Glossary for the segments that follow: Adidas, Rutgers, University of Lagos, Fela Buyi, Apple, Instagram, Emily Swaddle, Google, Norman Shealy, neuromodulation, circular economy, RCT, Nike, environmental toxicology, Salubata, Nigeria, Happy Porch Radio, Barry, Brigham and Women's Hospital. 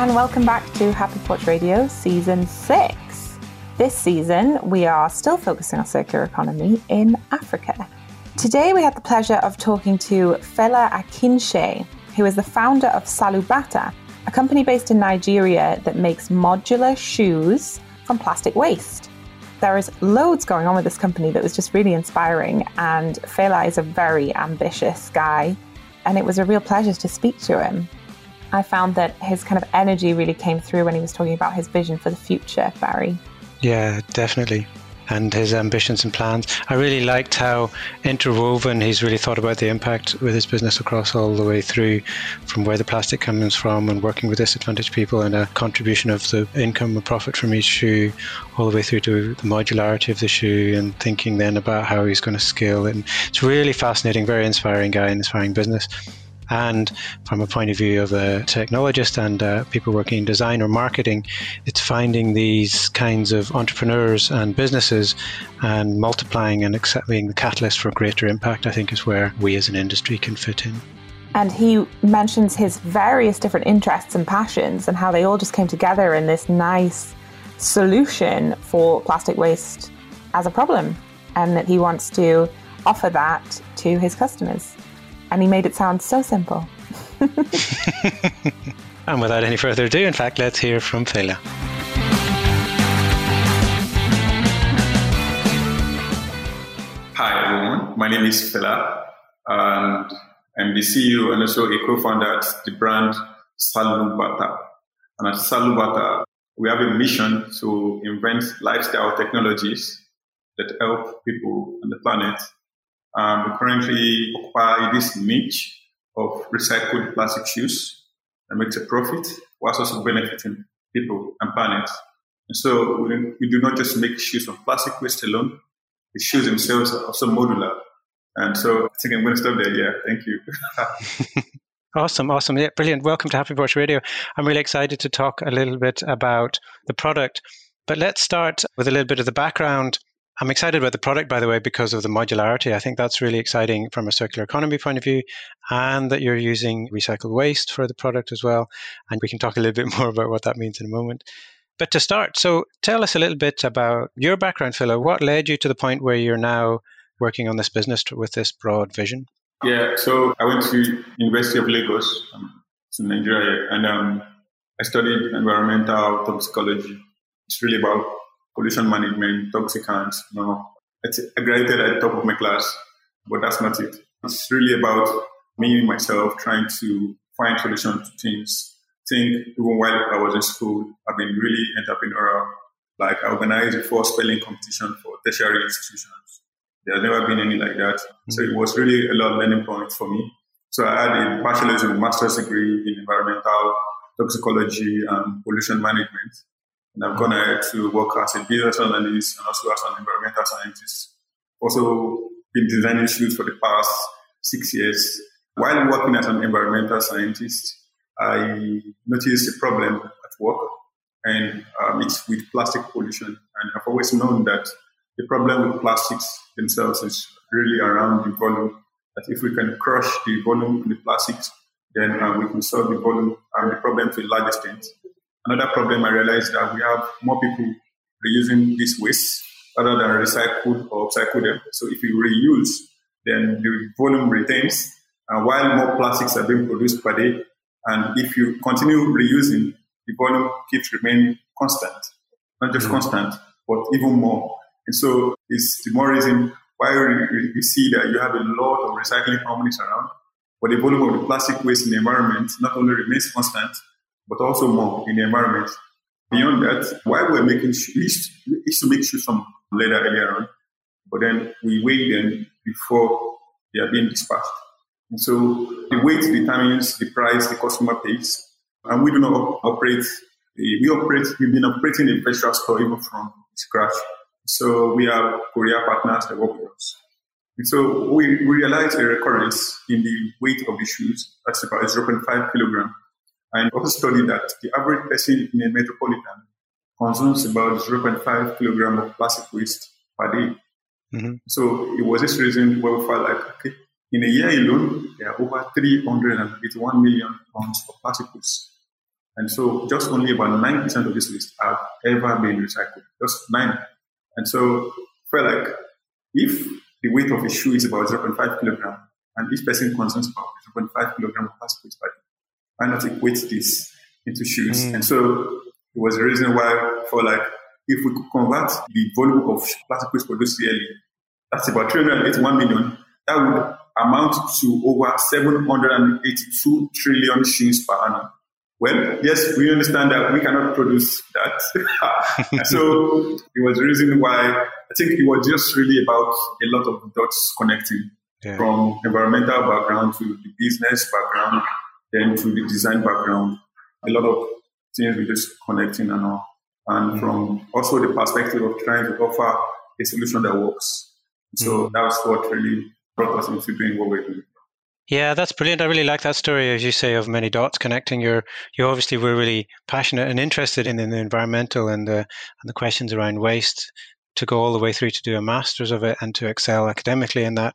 and welcome back to Happy Porch Radio Season 6. This season, we are still focusing on circular economy in Africa. Today, we had the pleasure of talking to Fela Buyi, who is the founder of Salubata, a company based in Nigeria that makes modular shoes from plastic waste. There is loads going on with this company that was just really inspiring, and Fela is a very ambitious guy, and it was a real pleasure to speak to him. I found that his kind of energy really came through when he was talking about his vision for the future, Barry. Yeah, definitely. And his ambitions and plans. I really liked how interwoven he's really thought about the impact with his business across all the way through, from where the plastic comes from and working with disadvantaged people and a contribution of the income and profit from each shoe, all the way through to the modularity of the shoe and thinking then about how he's going to scale it. And it's really fascinating, very inspiring guy, inspiring business. And from a point of view of a technologist and people working in design or marketing, it's finding these kinds of entrepreneurs and businesses and multiplying and accepting the catalyst for greater impact, I think, is where we as an industry can fit in. And he mentions his various different interests and passions and how they all just came together in this nice solution for plastic waste as a problem, and that he wants to offer that to his customers. And he made it sound so simple. And without any further ado, in fact, let's hear from Fela. Hi, everyone. My name is Fela, and I'm the CEO and also a co-founder at the brand Salubata. And at Salubata, we have a mission to invent lifestyle technologies that help people and the planet. We currently occupy this niche of recycled plastic shoes that makes a profit whilst also benefiting people and planet. And so we do not just make shoes from plastic waste alone. The shoes themselves are also modular. And so I think I'm going to stop there. Yeah, thank you. Awesome. Yeah, brilliant. Welcome to Happy Porch Radio. I'm really excited to talk a little bit about the product. But let's start with a little bit of the background. I'm excited about the product, by the way, because of the modularity. I think that's really exciting from a circular economy point of view, and that you're using recycled waste for the product as well. And we can talk a little bit more about what that means in a moment. But to start, so tell us a little bit about your background, Fela. What led you to the point where you're now working on this business with this broad vision? Yeah, so I went to University of Lagos, in Nigeria, and I studied environmental toxicology. It's really about pollution management, toxicants. I graduated at the top of my class, but that's not it. It's really about me, myself, trying to find solutions to things. I think even while I was in school, I've been really entrepreneurial. Like, I organized a four spelling competition for tertiary institutions. There's never been any like that. So it was really a lot of learning points for me. So I had a bachelor's and master's degree in environmental toxicology and pollution management. And I've gone ahead to work as a business analyst and also as an environmental scientist. Also been designing shoes for the past 6 years. While working as an environmental scientist, I noticed a problem at work, and it's with plastic pollution. And I've always known that the problem with plastics themselves is really around the volume. That if we can crush the volume in the plastics, then we can solve the volume and the problem to a large extent. Another problem I realized that we have more people reusing this waste rather than recycled or upcycled them. So if you reuse, then the volume retains, and while more plastics are being produced per day, and if you continue reusing, the volume keeps remaining constant. Not just constant, but even more. And so it's the more reason why you see that you have a lot of recycling companies around, but the volume of the plastic waste in the environment not only remains constant, but also more in the environment. Beyond that, while we're making shoes, we used to make shoes from leather earlier on, but then we weigh them before they are being dispatched. And so the weight determines the price the customer pays. And we do not operate, we've been operating a virtual store even from scratch. So we have courier partners that work with us. And so we realized a recurrence in the weight of the shoes. That's about 0.5 kilograms. And also studied that the average person in a metropolitan consumes about 0.5 kilogram of plastic waste per day. So it was this reason where we felt like, okay, in a year alone, there are over 381 million pounds of plastic waste. And so just only about 9% of this waste have ever been recycled, just 9. And so I feel like if the weight of a shoe is about 0.5 kilogram, and each person consumes about 0.5 kilogram of plastic waste, why not equate this into shoes? And so it was a reason why I felt like if we could convert the volume of plastic waste produced yearly, that's about 381 million, that would amount to over 782 trillion shoes per annum. Well, yes, we understand that we cannot produce that. So it was the reason why I think it was just really about a lot of dots connecting from environmental background to the business background, then to the design background. A lot of things we just connecting and all. And from also the perspective of trying to offer a solution that works. So that's what really brought us into doing what we're doing. Yeah, that's brilliant. I really like that story, as you say, of many dots connecting. You obviously were really passionate and interested in the environmental and the questions around waste, to go all the way through to do a master's of it and to excel academically in that.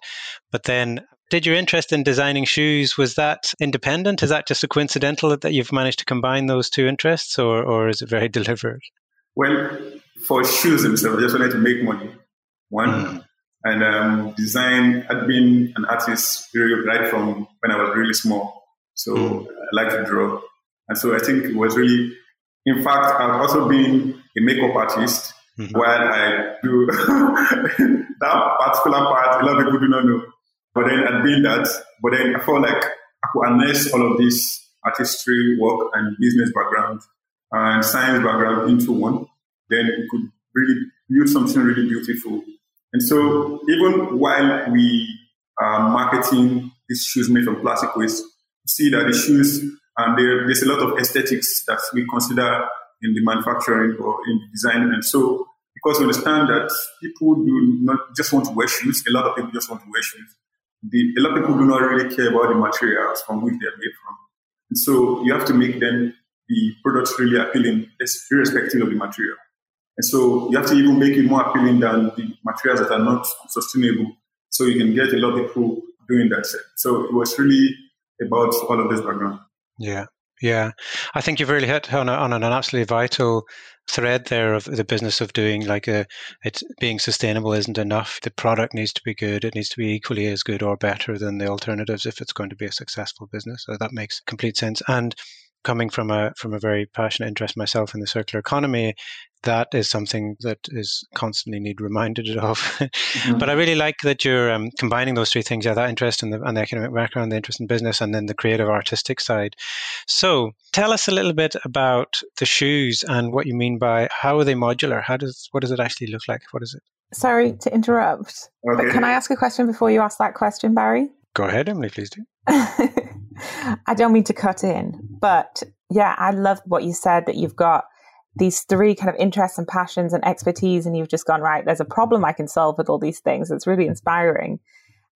But then, did your interest in designing shoes, was that independent? Is that just a coincidental that you've managed to combine those two interests, or is it very deliberate? Well, for shoes themselves, I just wanted to make money. One. And design, I'd been an artist right from when I was really small. So I like to draw. And so I think it was really, in fact, I've also been a makeup artist while I do that particular part. A lot of people do not know. But then I'd been that. But then I felt like I could harness all of this artistry work and business background and science background into one. Then we could really build something really beautiful. And so even while we are marketing these shoes made from plastic waste, you see that the shoes, there's a lot of aesthetics that we consider in the manufacturing or in the design. And so because we understand that people do not just want to wear shoes, a lot of people just want to wear shoes. A lot of people do not really care about the materials from which they're made from. And so you have to make them the products really appealing, irrespective of the material. And so you have to even make it more appealing than the materials that are not sustainable. So you can get a lot of people doing that. So it was really about all of this background. Yeah. I think you've really hit on an absolutely vital thread there of the business of doing, like it's being sustainable isn't enough. The product needs to be good. It needs to be equally as good or better than the alternatives if it's going to be a successful business. So that makes complete sense. And coming from a very passionate interest myself in the circular economy, that is something that is constantly need reminded of. But I really like that you're combining those three things, that interest and the academic background, the interest in business, and then the creative artistic side. So tell us a little bit about the shoes and what you mean by how are they modular? What does it actually look like? What is it? Sorry to interrupt, but can I ask a question before you ask that question, Barry? Go ahead, Emily, please do. I don't mean to cut in, but yeah, I love what you said, that you've got these three kind of interests and passions and expertise, and you've just gone, right, there's a problem I can solve with all these things. It's really inspiring.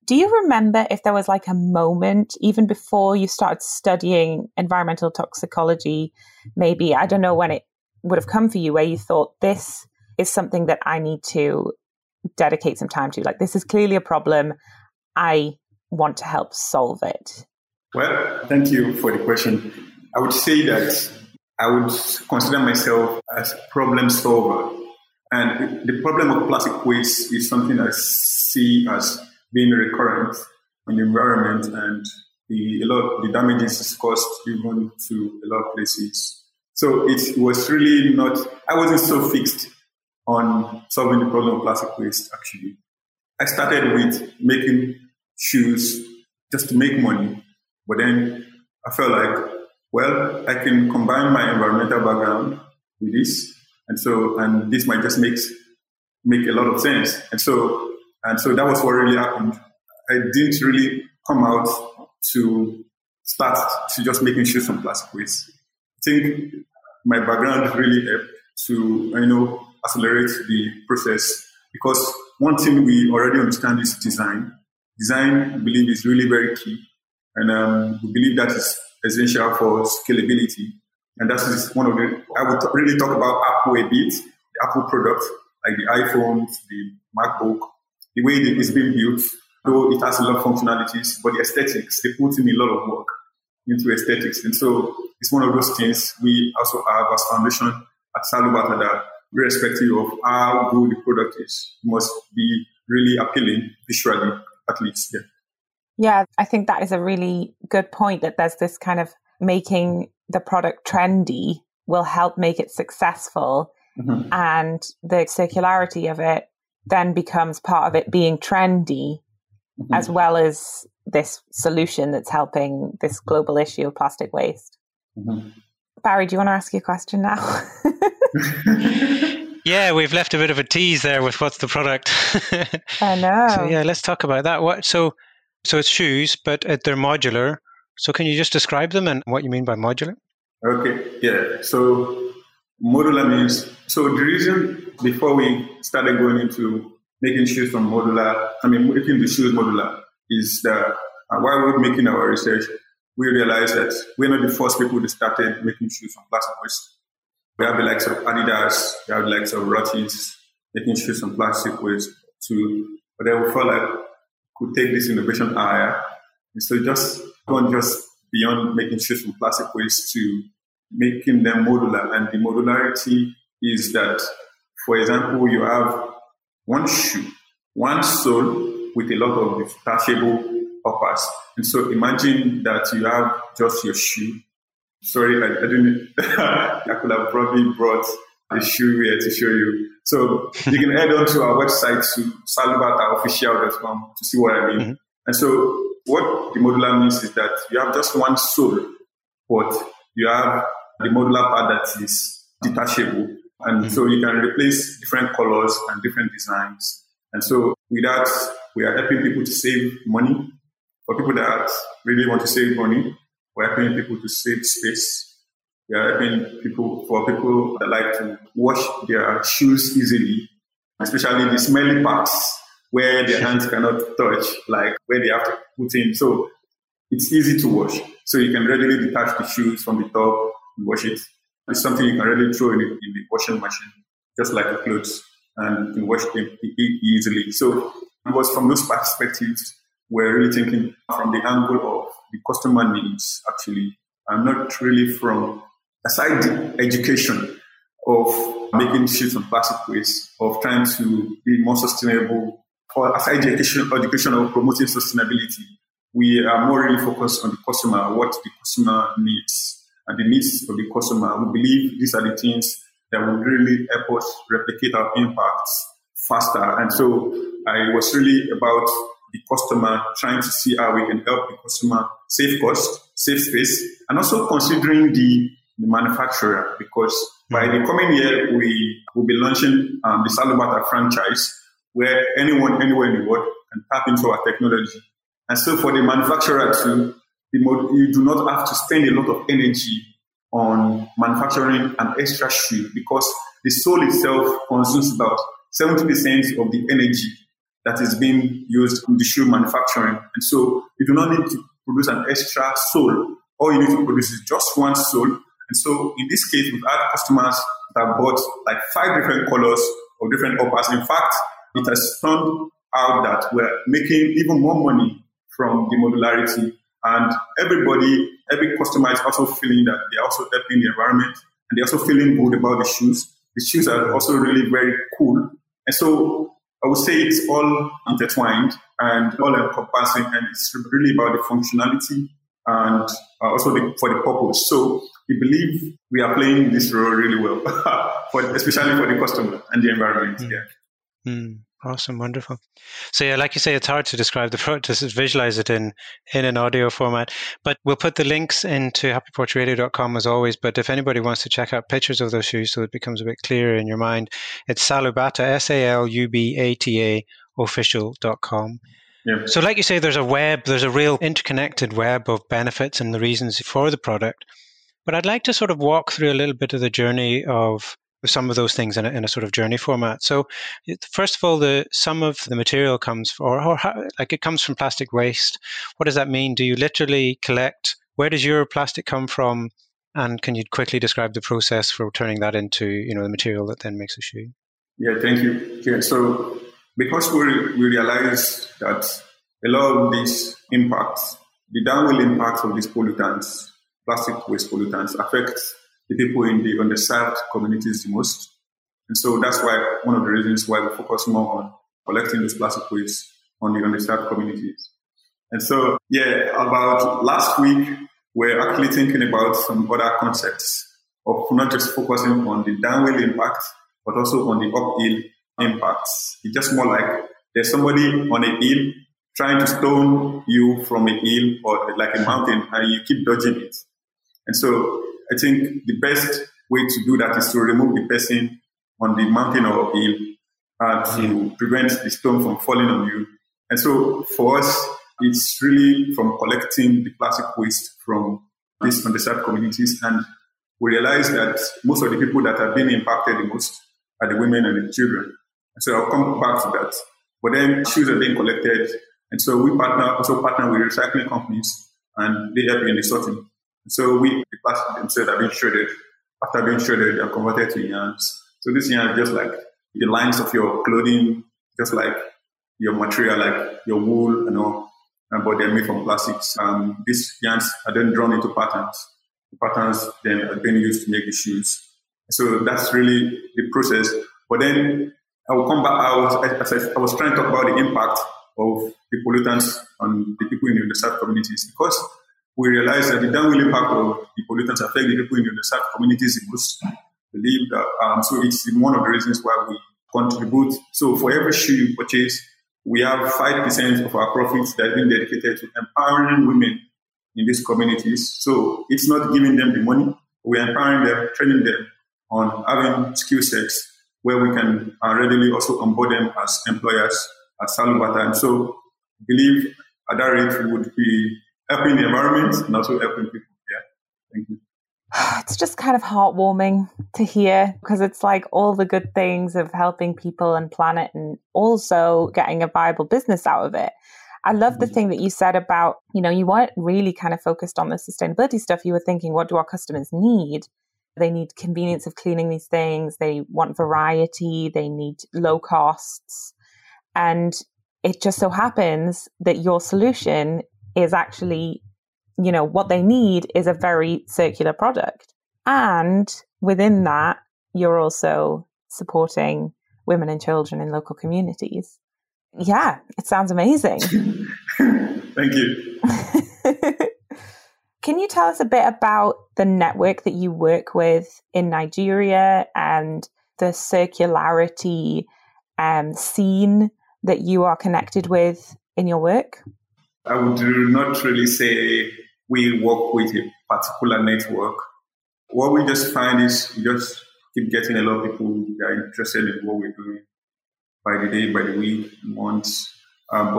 Do you remember if there was like a moment, even before you started studying environmental toxicology, maybe, I don't know when it would have come for you, where you thought, this is something that I need to dedicate some time to? Like, this is clearly a problem. I want to help solve it. Well, thank you for the question. I would say that I would consider myself as a problem solver. And the problem of plastic waste is something I see as being recurrent in the environment, and a lot of the damages is caused even to a lot of places. So it was really I wasn't so fixed on solving the problem of plastic waste, actually. I started with making shoes just to make money. But then I felt like, well, I can combine my environmental background with this. And this might just make a lot of sense. And so that was what really happened. I didn't really come out to start to just making shoes from plastic waste. I think my background really helped to, accelerate the process, because one thing we already understand is design. Design, I believe, is really very key. And we believe that is essential for scalability. And that is one of the, I would really talk about Apple a bit, the Apple product, like the iPhones, the MacBook, the way it is being built, though it has a lot of functionalities, but the aesthetics, they put in a lot of work into aesthetics. And so It's one of those things we also have as foundation at Salubata that irrespective of how good the product is, it must be really appealing visually, at least. Yeah, I think that is a really good point, that there's this kind of making the product trendy will help make it successful. Mm-hmm. And the circularity of it then becomes part of it being trendy, mm-hmm. as well as this solution that's helping this global issue of plastic waste. Mm-hmm. Barry, do you want to ask your question now? Yeah, we've left a bit of a tease there with what's the product. I know. So yeah, let's talk about that. So it's shoes, but they're modular. So can you just describe them and what you mean by modular? Okay, yeah. So modular means, so the reason before we started going into making shoes from modular, I mean, making the shoes modular, is that while we're making our research, we realized that we're not the first people that started making shoes from plastic waste. We have the likes of Adidas, we have the likes of Rutgers making shoes from plastic waste too. But then we felt like we could take this innovation higher. And so just gone just beyond making shoes from plastic waste to making them modular. And the modularity is that, for example, you have one shoe, one sole with a lot of detachable uppers. And so imagine that you have just your shoe. Sorry, I didn't. I could have probably brought a shoe here to show you. So you can head on to our website to salubataofficial.com to see what I mean. Mm-hmm. And so what the modular means is that you have just one sole, but you have the modular part that is detachable. And mm-hmm. so you can replace different colors and different designs. And so with that, we are helping people to save money. For people that really want to save money, we're helping people to save space. We are helping people, for people that like to wash their shoes easily, especially the smelly parts where their hands cannot touch, like where they have to put in. So it's easy to wash. So you can readily detach the shoes from the top and wash it. It's something you can really throw in the washing machine, just like the clothes, and you can wash them easily. So it was from those perspectives, we're really thinking from the angle of the customer needs, actually, and not really from, aside the education of making shoes from plastic waste, of trying to be more sustainable, or aside the education of promoting sustainability, we are more really focused on the customer, what the customer needs, and the needs of the customer. We believe these are the things that will really help us replicate our impacts faster. And so I was really about the customer, trying to see how we can help the customer save cost, save space, and also considering the manufacturer, because by the coming year, we will be launching the Salubata franchise, where anyone, anywhere in the world can tap into our technology. And so for the manufacturer too, you do not have to spend a lot of energy on manufacturing an extra shoe, because the sole itself consumes about 70% of the energy that is being used in the shoe manufacturing. And so you do not need to produce an extra sole. All you need to produce is just one sole. And so in this case, we've had customers that have bought like 5 different colors or different uppers. In fact, it has turned out that we're making even more money from the modularity. And every customer is also feeling that they're also helping the environment, and they're also feeling good about the shoes. The shoes are also really very cool. And so I would say it's all intertwined and all encompassing, and it's really about the functionality and also for the purpose. So we believe we are playing this role really well, especially for the customer and the environment. Mm. Yeah. Mm. Awesome. Wonderful. So yeah, like you say, it's hard to describe the product, visualize it in an audio format, but we'll put the links into happyporchradio.com as always. But if anybody wants to check out pictures of those shoes so it becomes a bit clearer in your mind, it's Salubata, Salubata official.com. Yeah. So like you say, there's a real interconnected web of benefits and the reasons for the product. But I'd like to sort of walk through a little bit of the journey of some of those things in a sort of journey format. So first of all, some of the material comes it comes from plastic waste. What does that mean? Do you literally collect? Where does your plastic come from? And can you quickly describe the process for turning that into, the material that then makes a shoe? Yeah, thank you. Yeah, so because we realized that a lot of these impacts, the downwind impacts of these pollutants, plastic waste pollutants affects the people in the underserved communities the most. And so that's why one of the reasons why we focus more on collecting those plastic waste on the underserved communities. And so, about last week, we're actually thinking about some other concepts of not just focusing on the downhill impact, but also on the uphill impacts. It's just more like there's somebody on a hill trying to stone you from a hill or like a mountain, and you keep dodging it. And so I think the best way to do that is to remove the person on the mountain or hill to prevent the stone from falling on you. And so for us, it's really from collecting the plastic waste from these underserved communities. And we realize that most of the people that have been impacted the most are the women and the children. And so I'll come back to that. But then shoes are being collected. And so we also partner with recycling companies, and they help in the sorting. So the plastic themselves are being shredded. After being shredded, they are converted to yarns. So this yarn is just like the lines of your clothing, just like your material, like your wool and all, but they're made from plastics. These yarns are then drawn into patterns. The patterns then are being used to make the shoes. So that's really the process. But then I will come back out, I was trying to talk about the impact of the pollutants on the people in the underserved communities, because we realize that the downhill impact of the pollutants affect the people in the underserved communities the most. Believe that, so it's one of the reasons why we contribute. So for every shoe you purchase, we have 5% of our profits that have been dedicated to empowering women in these communities. So it's not giving them the money. We're empowering them, training them on having skill sets where we can readily also onboard them as employers at Salubata. And so I believe at that rate we would be helping the environment and also helping people. Yeah, thank you. It's just kind of heartwarming to hear, because it's like all the good things of helping people and planet and also getting a viable business out of it. I love the thing that you said about, you weren't really kind of focused on the sustainability stuff. You were thinking, what do our customers need? They need convenience of cleaning these things. They want variety. They need low costs. And it just so happens that your solution is actually, what they need is a very circular product. And within that, you're also supporting women and children in local communities. Yeah, it sounds amazing. Thank you. Can you tell us a bit about the network that you work with in Nigeria and the circularity scene that you are connected with in your work? I would not really say we work with a particular network. What we just find is we just keep getting a lot of people that are interested in what we're doing by the day, by the week, months. But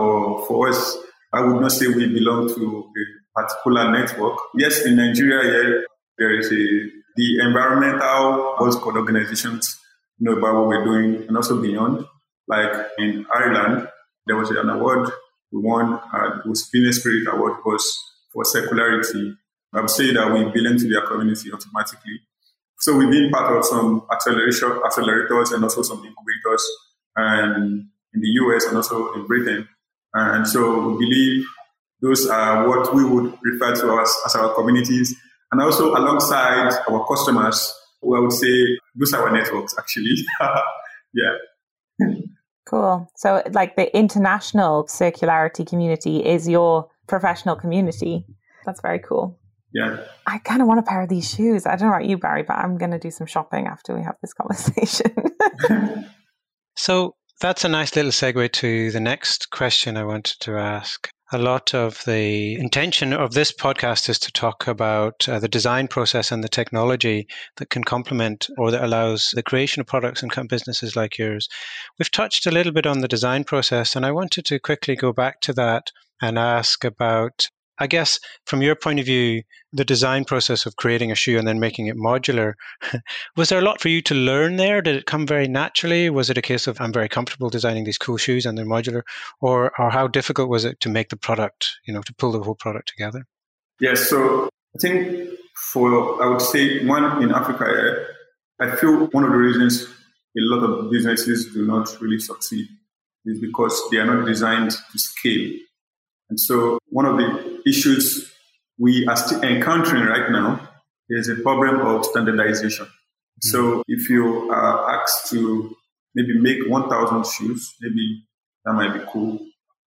for us, I would not say we belong to a particular network. Yes, in Nigeria, there is the environmental called organizations about what we're doing and also beyond. Like in Ireland, there was an award we won, it was Business Spirit Award for circularity. I would say that we belong to their community automatically. So we've been part of some accelerators and also some incubators and in the US and also in Britain. And so we believe those are what we would refer to as our communities. And also alongside our customers, who I would say those are our networks, actually. Yeah. Cool. So like the international circularity community is your professional community. That's very cool. Yeah. I kind of want a pair of these shoes. I don't know about you, Barry, but I'm going to do some shopping after we have this conversation. So that's a nice little segue to the next question I wanted to ask. A lot of the intention of this podcast is to talk about the design process and the technology that can complement or that allows the creation of products and businesses like yours. We've touched a little bit on the design process, and I wanted to quickly go back to that and ask about, I guess, from your point of view, the design process of creating a shoe and then making it modular. Was there a lot for you to learn there? Did it come very naturally? Was it a case of, I'm very comfortable designing these cool shoes and they're modular? Or how difficult was it to make the product, to pull the whole product together? Yes, so I think I would say one in Africa, I feel one of the reasons a lot of businesses do not really succeed is because they are not designed to scale. And so one of the issues we are still encountering right now is a problem of standardization. Mm-hmm. So if you are asked to maybe make 1,000 shoes, maybe that might be cool.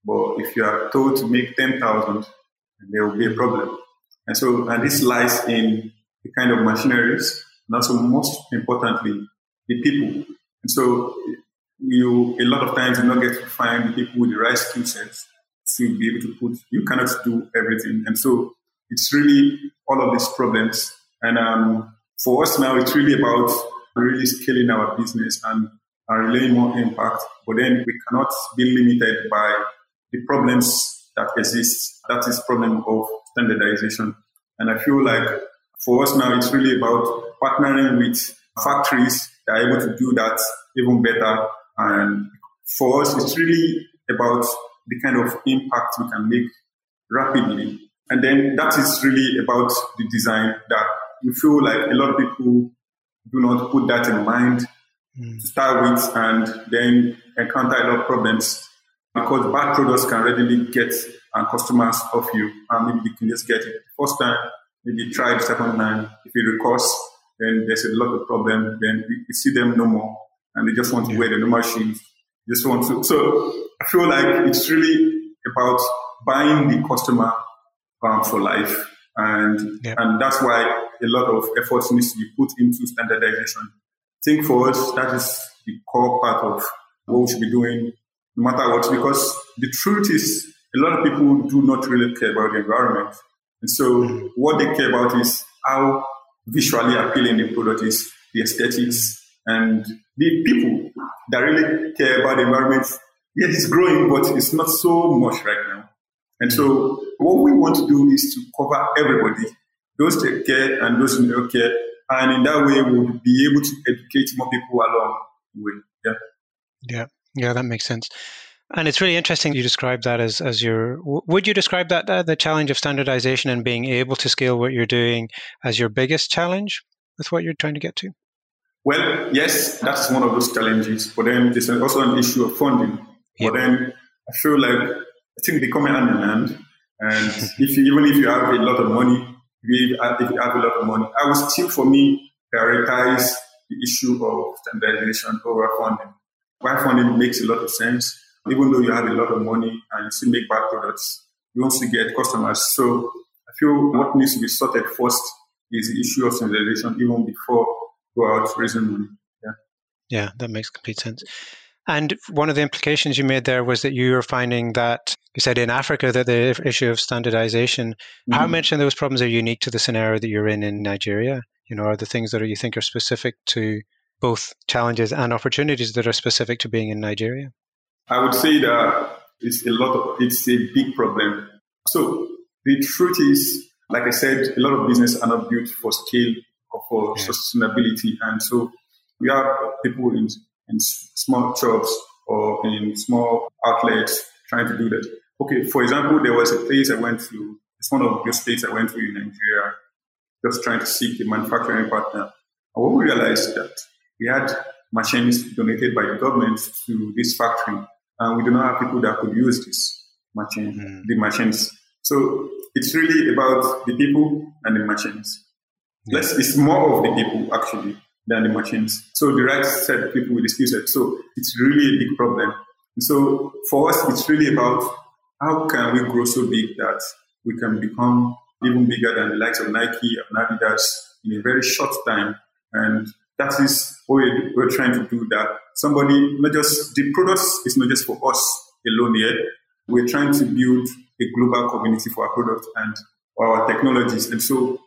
But if you are told to make 10,000, there will be a problem. And so, and this lies in the kind of machineries, and also most importantly, the people. And so you, a lot of times you not get to find the people with the right skill sets to be able to put, you cannot do everything. And so it's really all of these problems. And for us now, it's really about really scaling our business and relaying more impact. But then we cannot be limited by the problems that exist. That is problem of standardization. And I feel like for us now, it's really about partnering with factories that are able to do that even better. And for us, it's really about the kind of impact we can make rapidly. And then that is really about the design that we feel like a lot of people do not put that in mind to start with, and then encounter a lot of problems because bad products can readily get customers off you, and maybe they can just get it the first time, maybe try the second time. If it recurs, then there's a lot of problem. Then we see them no more, and they just want to wear the normal shoes. Just want to. So I feel like it's really about buying the customer for life, and that's why a lot of efforts needs to be put into standardization. I think for us, that is the core part of what we should be doing, no matter what, because the truth is a lot of people do not really care about the environment. And so what they care about is how visually appealing the product is, the aesthetics, and the people that really care about the environment. Yes, it's growing, but it's not so much right now. And so what we want to do is to cover everybody, those that care and those who don't care. And in that way, we'll be able to educate more people along the way. Yeah, that makes sense. And it's really interesting you describe that as your... Would you describe that, the challenge of standardization and being able to scale what you're doing, as your biggest challenge with what you're trying to get to? Well, yes, that's one of those challenges. But then there's also an issue of funding. Yep. But then I feel like, I think they come hand in hand. And even if you have a lot of money, I would still, for me, prioritize the issue of standardization over funding. Why funding makes a lot of sense. Even though you have a lot of money and you still make bad products, you want to get customers. So I feel what needs to be sorted first is the issue of standardization, even before go out raising money. Yeah, that makes complete sense. And one of the implications you made there was that you were finding that, you said in Africa, that the issue of standardization, how much of those problems are unique to the scenario that you're in Nigeria? You know, are the things that you think are specific to both challenges and opportunities that are specific to being in Nigeria? I would say that it's a big problem. So the truth is, like I said, a lot of businesses are not built for scale or for sustainability. And so we have people in small shops or in small outlets trying to do that. Okay, for example, there was a place I went to, it's one of those places I went to in Nigeria, just trying to seek a manufacturing partner. And what we realized that we had machines donated by the government to this factory, and we do not have people that could use this machine, the machines. So it's really about the people and the machines. It's more of the people, actually, than the machines. So the right set of people with the skill set. So it's really a big problem. And so for us, it's really about how can we grow so big that we can become even bigger than the likes of Nike and Adidas in a very short time. And that is what we're trying to do, that somebody, not just the products, is not just for us alone yet. We're trying to build a global community for our product and our technologies. And so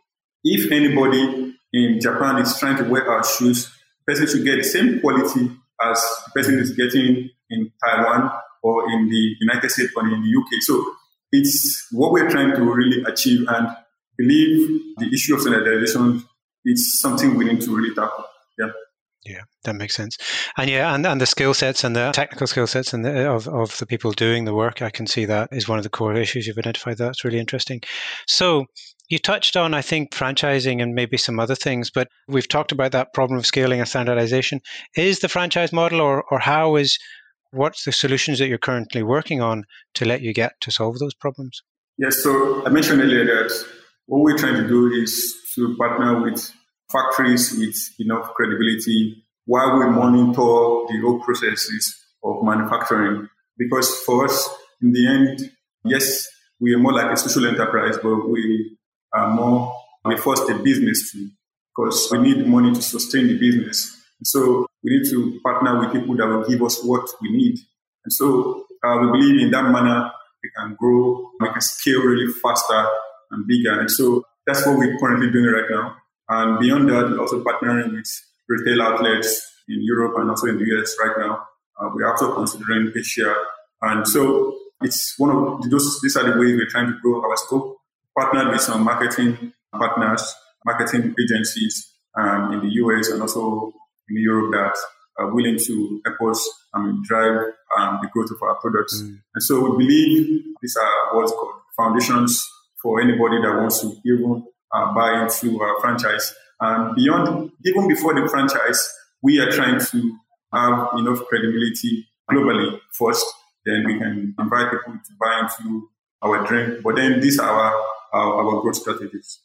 if anybody in Japan is trying to wear our shoes, the person should get the same quality as the person is getting in Taiwan or in the United States or in the UK. So it's what we're trying to really achieve, and believe the issue of standardization is something we need to really tackle. Yeah, that makes sense. And and the skill sets and the technical skill sets and of the people doing the work, I can see that is one of the core issues you've identified. That's really interesting. So you touched on, I think, franchising and maybe some other things, but we've talked about that problem of scaling and standardization. Is the franchise model, or how is, what's the solutions that you're currently working on to let you get to solve those problems? Yes, so I mentioned earlier that What we're trying to do is to partner with factories with enough credibility while we monitor the whole processes of manufacturing. Because for us, in the end, yes, we are more like a social enterprise, but we force the business to, because we need money to sustain the business. And so we need to partner with people that will give us what we need. And so we believe in that manner, we can grow, we can scale really faster and bigger. And so that's what we're currently doing right now. And beyond that, we're also partnering with retail outlets in Europe and also in the US right now. We're also considering Asia. And so it's one of those, these are the ways we're trying to grow our scope. Partnered with some marketing partners, marketing agencies in the US and also in Europe that are willing to help us drive the growth of our products. Mm. And so we believe these are what's called foundations for anybody that wants to even buy into our franchise. And beyond, even before the franchise, we are trying to have enough credibility globally first, then we can invite people to buy into our drink. But then these are our growth strategies.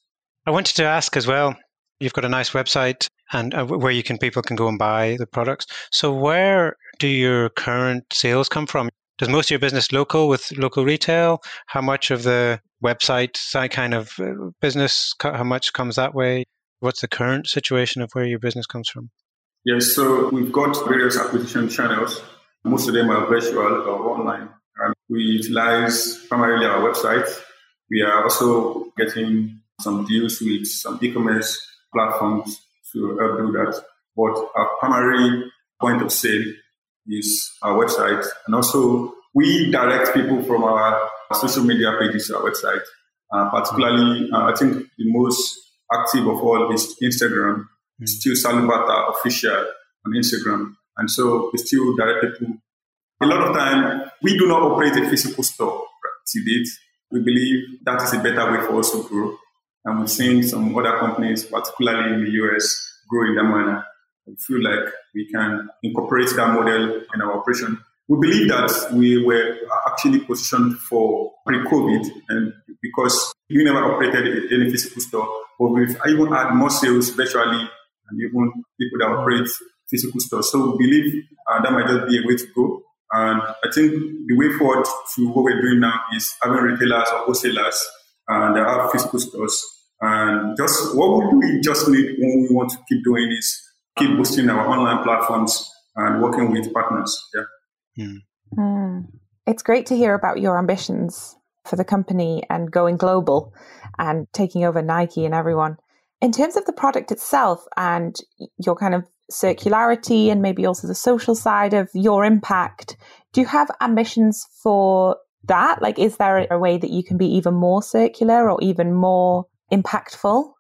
I wanted to ask as well, you've got a nice website and where people can go and buy the products. So where do your current sales come from? Does most of your business local with local retail? How much of the website kind of business, how much comes that way? What's the current situation of where your business comes from? Yes, so we've got various acquisition channels. Most of them are virtual or online. And we utilize primarily our website. We are also getting some deals with some e-commerce platforms to help do that. But our primary point of sale is our website. And also, we direct people from our social media pages to our website. Particularly, I think the most active of all is Instagram. It's still Salubata Official on Instagram. And so we still direct people. A lot of time, we do not operate a physical store to date. We believe that is a better way for us to grow. And we've seen some other companies, particularly in the US, grow in that manner. We feel like we can incorporate that model in our operation. We believe that we were actually positioned for pre-COVID, and because we never operated any physical store, but we've even had more sales virtually and even people that operate physical stores. So we believe that might just be a way to go. And I think the way forward to what we're doing now is having retailers or wholesalers that have physical stores. And just what we just need when we want to keep doing is keep boosting our online platforms and working with partners. Yeah. Mm. Mm. It's great to hear about your ambitions for the company and going global and taking over Nike and everyone. In terms of the product itself and your kind of circularity and maybe also the social side of your impact, do you have ambitions for that? Like, is there a way that you can be even more circular or even more impactful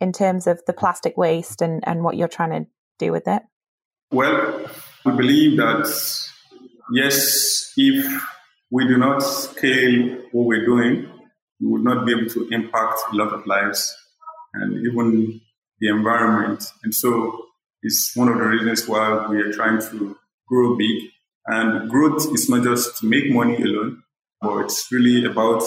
in terms of the plastic waste and what you're trying to do with it? Well, we believe that, yes, if we do not scale what we're doing, we would not be able to impact a lot of lives and even the environment. And so it's one of the reasons why we are trying to grow big. And growth is not just to make money alone, but it's really about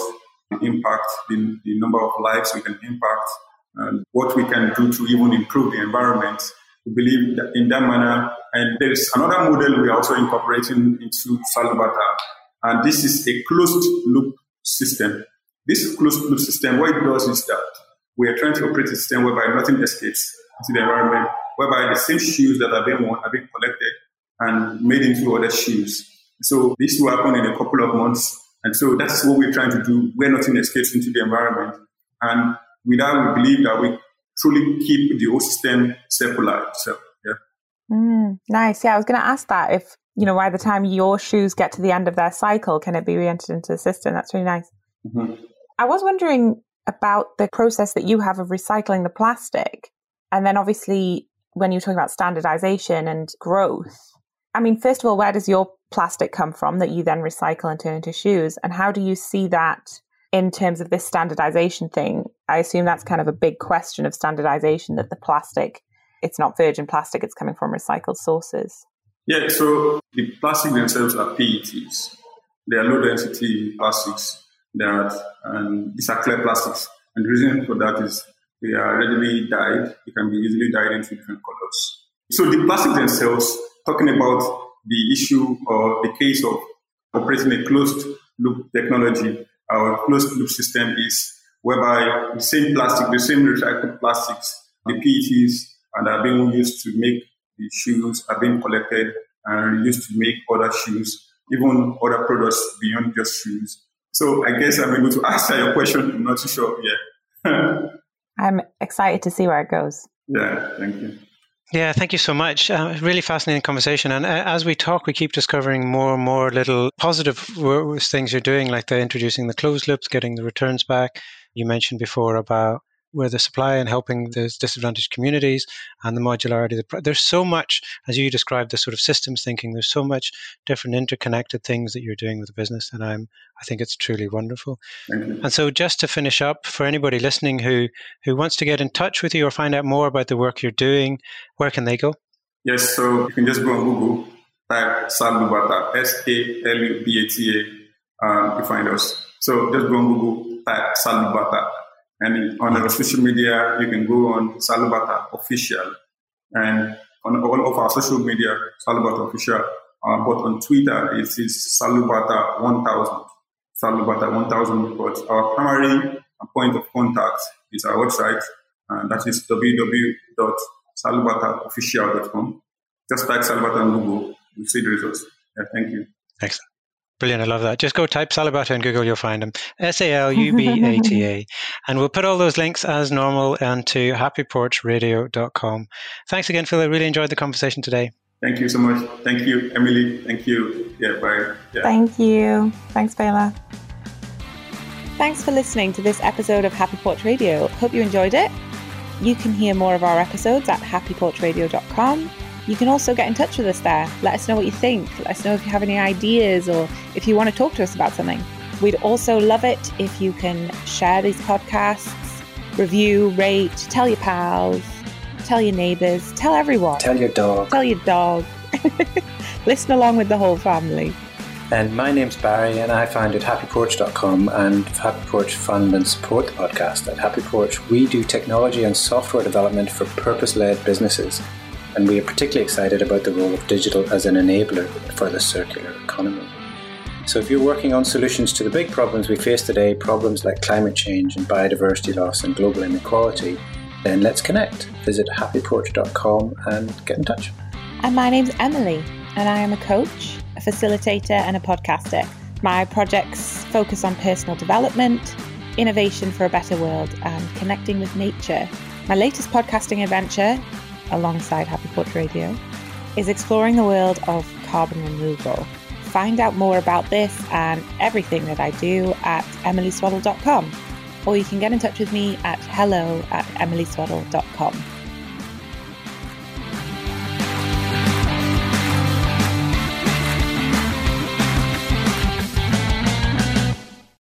the impact, the number of lives we can impact, and what we can do to even improve the environment. We believe that in that manner. And there's another model we are also incorporating into Salubata, and this is a closed-loop system. This closed-loop system, what it does is that we are trying to operate a system whereby nothing escapes into the environment, whereby the same shoes that are being worn are being collected and made into other shoes. So this will happen in a couple of months. And so that's what we're trying to do, where nothing escapes into the environment. And with that, we believe that we truly keep the whole system circular itself. Yeah. Mm, nice. Yeah, I was going to ask that. If, by the time your shoes get to the end of their cycle, can it be re-entered into the system? That's really nice. Mm-hmm. I was wondering about the process that you have of recycling the plastic. And then obviously, when you're talking about standardization and growth, I mean, first of all, where does your plastic come from that you then recycle and turn into shoes? And how do you see that in terms of this standardization thing? I assume that's kind of a big question of standardization, that the plastic, it's not virgin plastic, it's coming from recycled sources. Yeah, so the plastic themselves are PETs. They are low-density plastics, and these are clear plastics. And the reason for that is they are readily dyed. They can be easily dyed into different colors. So the plastics themselves, talking about the issue or the case of operating a closed-loop technology, our closed-loop system is whereby the same plastic, the same recycled plastics, the PETs and are being used to make the shoes, are being collected and used to make other shoes, even other products beyond just shoes. So I guess I'm able to answer your question. I'm not too sure yet. I'm excited to see where it goes. Yeah, thank you. Yeah, thank you so much. Really fascinating conversation. And as we talk, we keep discovering more and more little positive things you're doing, like the introducing the closed loops, getting the returns back. You mentioned before about where the supply and helping those disadvantaged communities and the modularity. There's so much, as you described, the sort of systems thinking, there's so much different interconnected things that you're doing with the business. And I think it's truly wonderful. And so just to finish up, for anybody listening who wants to get in touch with you or find out more about the work you're doing, where can they go? Yes, so you can just go on Google, type Salubata, Salubata, to find us. So just go on Google, type Salubata. And on our social media, you can go on Salubata Official. And on all of our social media, Salubata Official. But on Twitter, it is Salubata 1000. Salubata 1000. But our primary point of contact is our website. And that is www.salubataofficial.com. Just type Salubata on Google. You'll see the results. Yeah, thank you. Excellent. Brilliant. I love that. Just go type Salubata in Google, you'll find them. Salubata. And we'll put all those links as normal onto happyporchradio.com. Thanks again, Phil. I really enjoyed the conversation today. Thank you so much. Thank you, Emily. Thank you. Yeah, bye. Yeah. Thank you. Thanks, Fela. Thanks for listening to this episode of Happy Porch Radio. Hope you enjoyed it. You can hear more of our episodes at happyporchradio.com. You can also get in touch with us there. Let us know what you think. Let us know if you have any ideas or if you want to talk to us about something. We'd also love it if you can share these podcasts, review, rate, tell your pals, tell your neighbours, tell everyone. Tell your dog. Tell your dog. Listen along with the whole family. And my name's Barry and I founded happyporch.com, and Happy Porch fund and support the podcast. At Happy Porch, we do technology and software development for purpose-led businesses. And we are particularly excited about the role of digital as an enabler for the circular economy. So if you're working on solutions to the big problems we face today, problems like climate change and biodiversity loss and global inequality, then let's connect. Visit happyporch.com and get in touch. And my name's Emily, and I am a coach, a facilitator and a podcaster. My projects focus on personal development, innovation for a better world and connecting with nature. My latest podcasting adventure, alongside Happy Porch Radio, is exploring the world of carbon removal. Find out more about this and everything that I do at emilyswaddle.com, or you can get in touch with me at hello@emilyswaddle.com.